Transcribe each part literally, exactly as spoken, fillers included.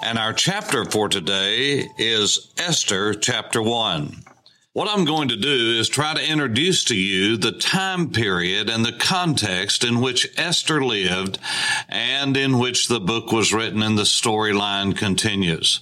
and our chapter for today is Esther chapter one. What I'm going to do is try to introduce to you the time period and the context in which Esther lived and in which the book was written and the storyline continues.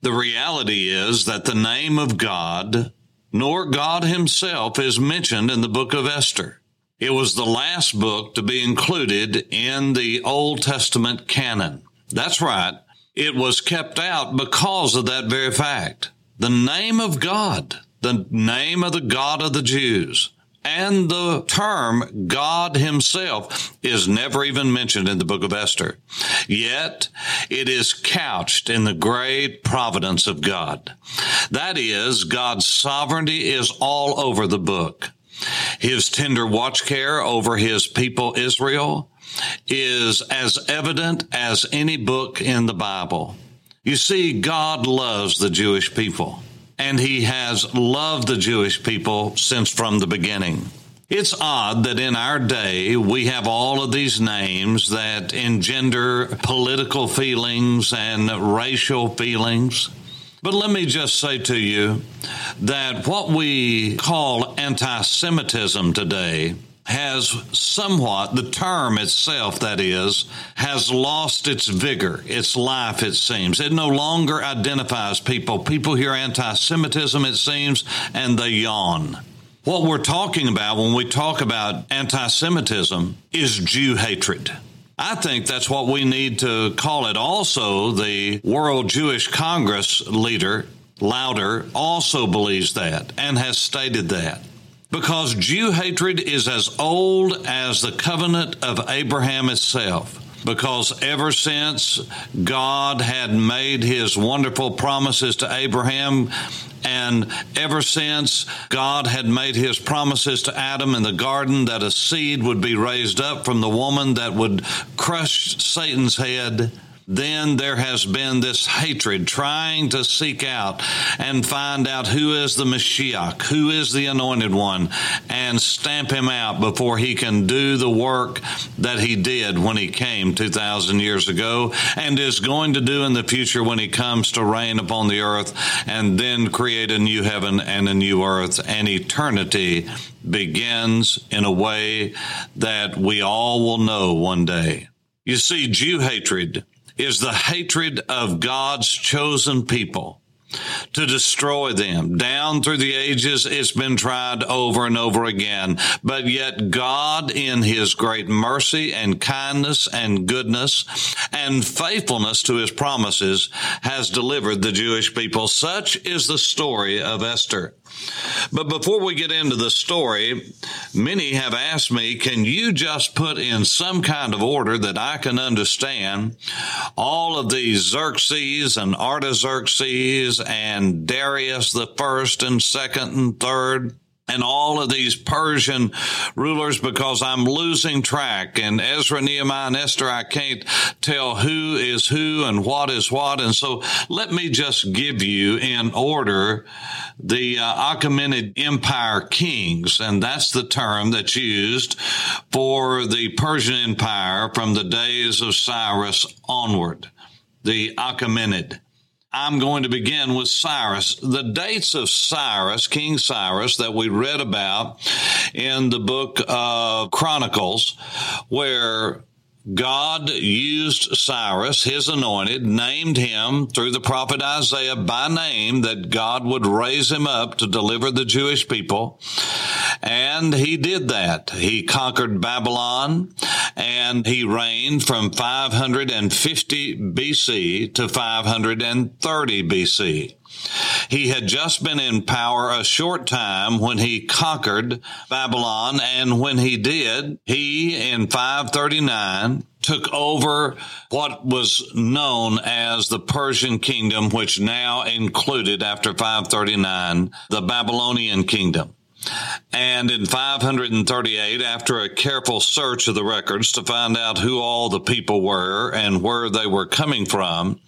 The reality is that the name of God nor God himself is mentioned in the book of Esther. It was the last book to be included in the Old Testament canon. That's right. It was kept out because of that very fact. The name of God, the name of the God of the Jews, and the term God himself is never even mentioned in the book of Esther. Yet, it is couched in the great providence of God. That is, God's sovereignty is all over the book. His tender watch care over his people Israel is as evident as any book in the Bible. You see, God loves the Jewish people. And he has loved the Jewish people since from the beginning. It's odd that in our day, we have all of these names that engender political feelings and racial feelings. But let me just say to you that what we call anti-Semitism today has somewhat, the term itself, that is, has lost its vigor, its life, it seems. It no longer identifies people. People hear anti-Semitism, it seems, and they yawn. What we're talking about when we talk about anti-Semitism is Jew hatred. I think that's what we need to call it. Also, the World Jewish Congress leader, Lauder, also believes that and has stated that. Because Jew hatred is as old as the covenant of Abraham itself. Because ever since God had made his wonderful promises to Abraham, and ever since God had made his promises to Adam in the garden that a seed would be raised up from the woman that would crush Satan's head, then there has been this hatred trying to seek out and find out who is the Mashiach, who is the anointed one, and stamp him out before he can do the work that he did when he came two thousand years ago and is going to do in the future when he comes to reign upon the earth and then create a new heaven and a new earth. And eternity begins in a way that we all will know one day. You see, Jew hatred is the hatred of God's chosen people to destroy them. Down through the ages, it's been tried over and over again. But yet God, in his great mercy and kindness and goodness and faithfulness to his promises, has delivered the Jewish people. Such is the story of Esther. But before we get into the story, many have asked me, can you just put in some kind of order that I can understand all of these Xerxes and Artaxerxes and Darius the first and second and third and all of these Persian rulers, because I'm losing track. And Ezra, Nehemiah, and Esther, I can't tell who is who and what is what. And so let me just give you in order the uh, Achaemenid Empire kings. And that's the term that's used for the Persian Empire from the days of Cyrus onward, the Achaemenid. I'm going to begin with Cyrus. The dates of Cyrus, King Cyrus, that we read about in the book of Chronicles, where God used Cyrus, his anointed, named him through the prophet Isaiah by name that God would raise him up to deliver the Jewish people. And he did that. He conquered Babylon, and he reigned from five hundred fifty B C to five hundred thirty B C. He had just been in power a short time when he conquered Babylon, and when he did, he, in five thirty-nine, took over what was known as the Persian kingdom, which now included, after five thirty-nine, the Babylonian kingdom. And in five thirty-eight, after a careful search of the records to find out who all the people were and where they were coming from,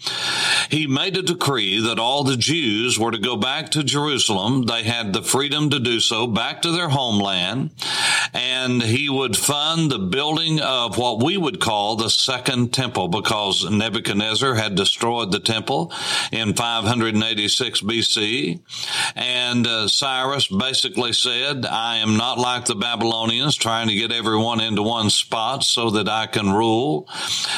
he made a decree that all the Jews were to go back to Jerusalem. They had the freedom to do so, back to their homeland, and he would fund the building of what we would call the Second Temple, because Nebuchadnezzar had destroyed the temple in five eighty-six B C, and uh, Cyrus basically said, I am not like the Babylonians, trying to get everyone into one spot so that I can rule.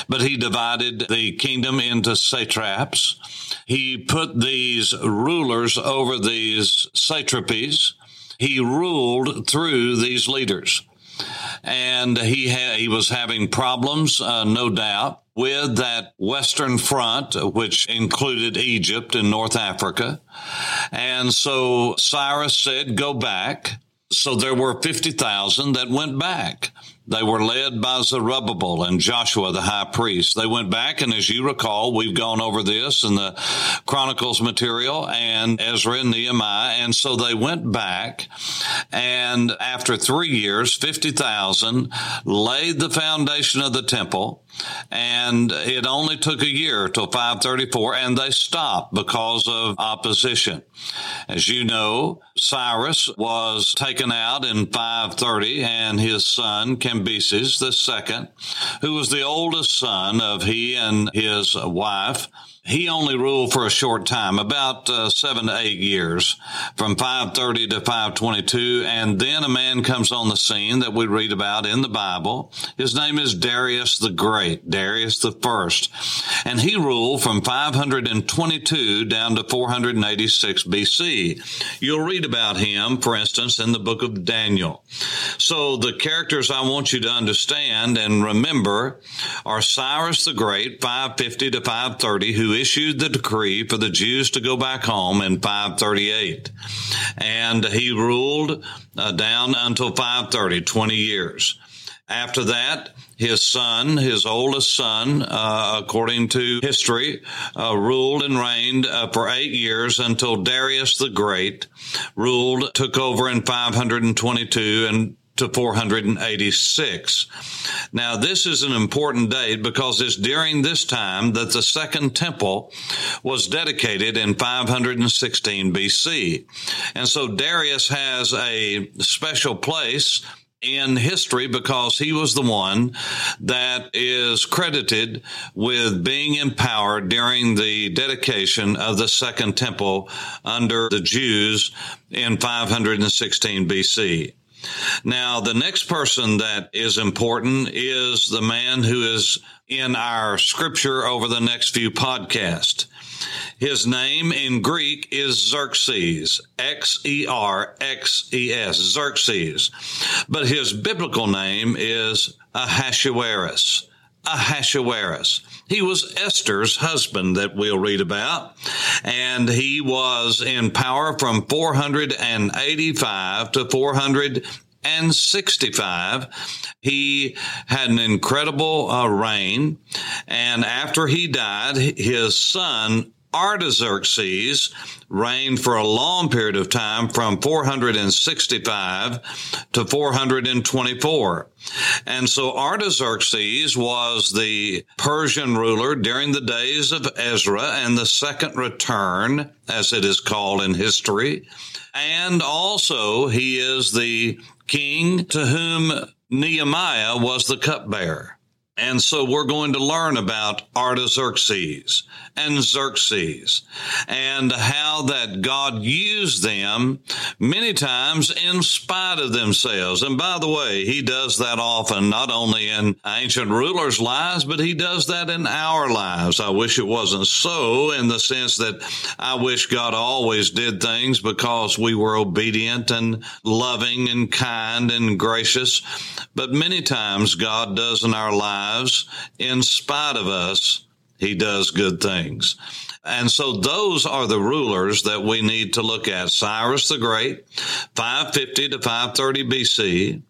But he divided the kingdom into satraps. He put these rulers over these satrapies. He ruled through these leaders. And he ha- he was having problems, uh, no doubt, with that Western Front, which included Egypt and North Africa. And so Cyrus said, go back. So there were fifty thousand that went back. They were led by Zerubbabel and Joshua, the high priest. They went back, and as you recall, we've gone over this in the Chronicles material and Ezra and Nehemiah. And so they went back, and after three years, fifty thousand laid the foundation of the temple. And it only took a year till five thirty-four, and they stopped because of opposition. As you know, Cyrus was taken out in five thirty, and his son Cambyses the second, who was the oldest son of he and his wife, he only ruled for a short time, about uh, seven to eight years, from five thirty to five twenty-two. And then a man comes on the scene that we read about in the Bible. His name is Darius the Great, Darius the First. And he ruled from five twenty-two down to four eighty-six B C. You'll read about him, for instance, in the book of Daniel. So the characters I want you to understand and remember are Cyrus the Great, five fifty to five thirty, who issued the decree for the Jews to go back home in five thirty-eight. And he ruled uh, down until five thirty, twenty years. After that, his son, his oldest son, uh, according to history, uh, ruled and reigned uh, for eight years until Darius the Great ruled, took over in five twenty-two and to four eighty-six. Now, this is an important date because it's during this time that the Second Temple was dedicated in five sixteen B C. And so Darius has a special place in history because he was the one that is credited with being empowered during the dedication of the Second Temple under the Jews in five sixteen B C. Now, the next person that is important is the man who is in our scripture over the next few podcasts. His name in Greek is Xerxes, X E R X E S, Xerxes. But his biblical name is Ahasuerus, Ahasuerus. He was Esther's husband that we'll read about, and he was in power from four eighty-five to four sixty-five. He had an incredible uh, reign, and after he died, his son Artaxerxes reigned for a long period of time from four sixty-five to four twenty-four. And so Artaxerxes was the Persian ruler during the days of Ezra and the Second Return, as it is called in history. And also he is the king to whom Nehemiah was the cupbearer. And so we're going to learn about Artaxerxes and Xerxes and how that God used them many times in spite of themselves. And by the way, he does that often, not only in ancient rulers' lives, but he does that in our lives. I wish it wasn't so, in the sense that I wish God always did things because we were obedient and loving and kind and gracious. But many times God does in our lives, in spite of us, He does good things. And so those are the rulers that we need to look at. Cyrus the Great, five fifty to five thirty B C,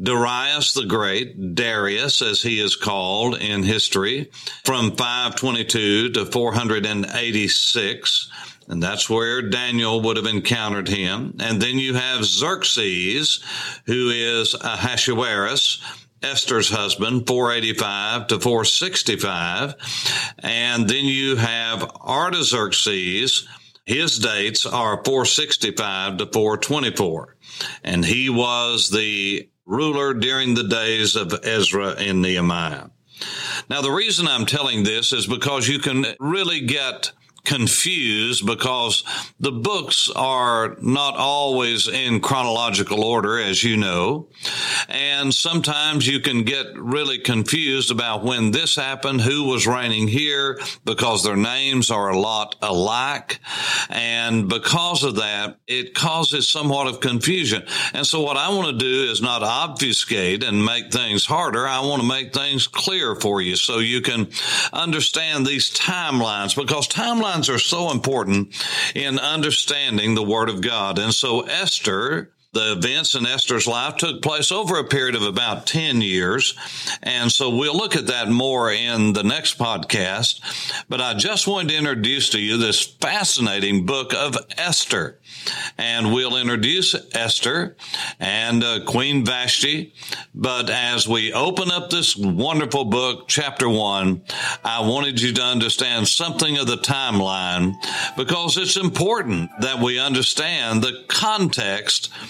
Darius the Great, Darius, as he is called in history, from five twenty-two to four eighty-six, and that's where Daniel would have encountered him. And then you have Xerxes, who is Ahasuerus, Esther's husband, four eighty-five to four sixty-five. And then you have Artaxerxes. His dates are four sixty-five to four twenty-four. And he was the ruler during the days of Ezra and Nehemiah. Now, the reason I'm telling this is because you can really get confused because the books are not always in chronological order, as you know. And sometimes you can get really confused about when this happened, who was reigning here, because their names are a lot alike. And because of that, it causes somewhat of confusion. And so what I want to do is not obfuscate and make things harder. I want to make things clear for you so you can understand these timelines, because timelines are so important in understanding the Word of God. And so Esther, the events in Esther's life took place over a period of about ten years. And so we'll look at that more in the next podcast. But I just wanted to introduce to you this fascinating book of Esther. And we'll introduce Esther and uh, Queen Vashti. But as we open up this wonderful book, chapter one, I wanted you to understand something of the timeline, because it's important that we understand the context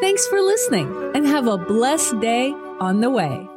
Thanks for listening, and have a blessed day on the way.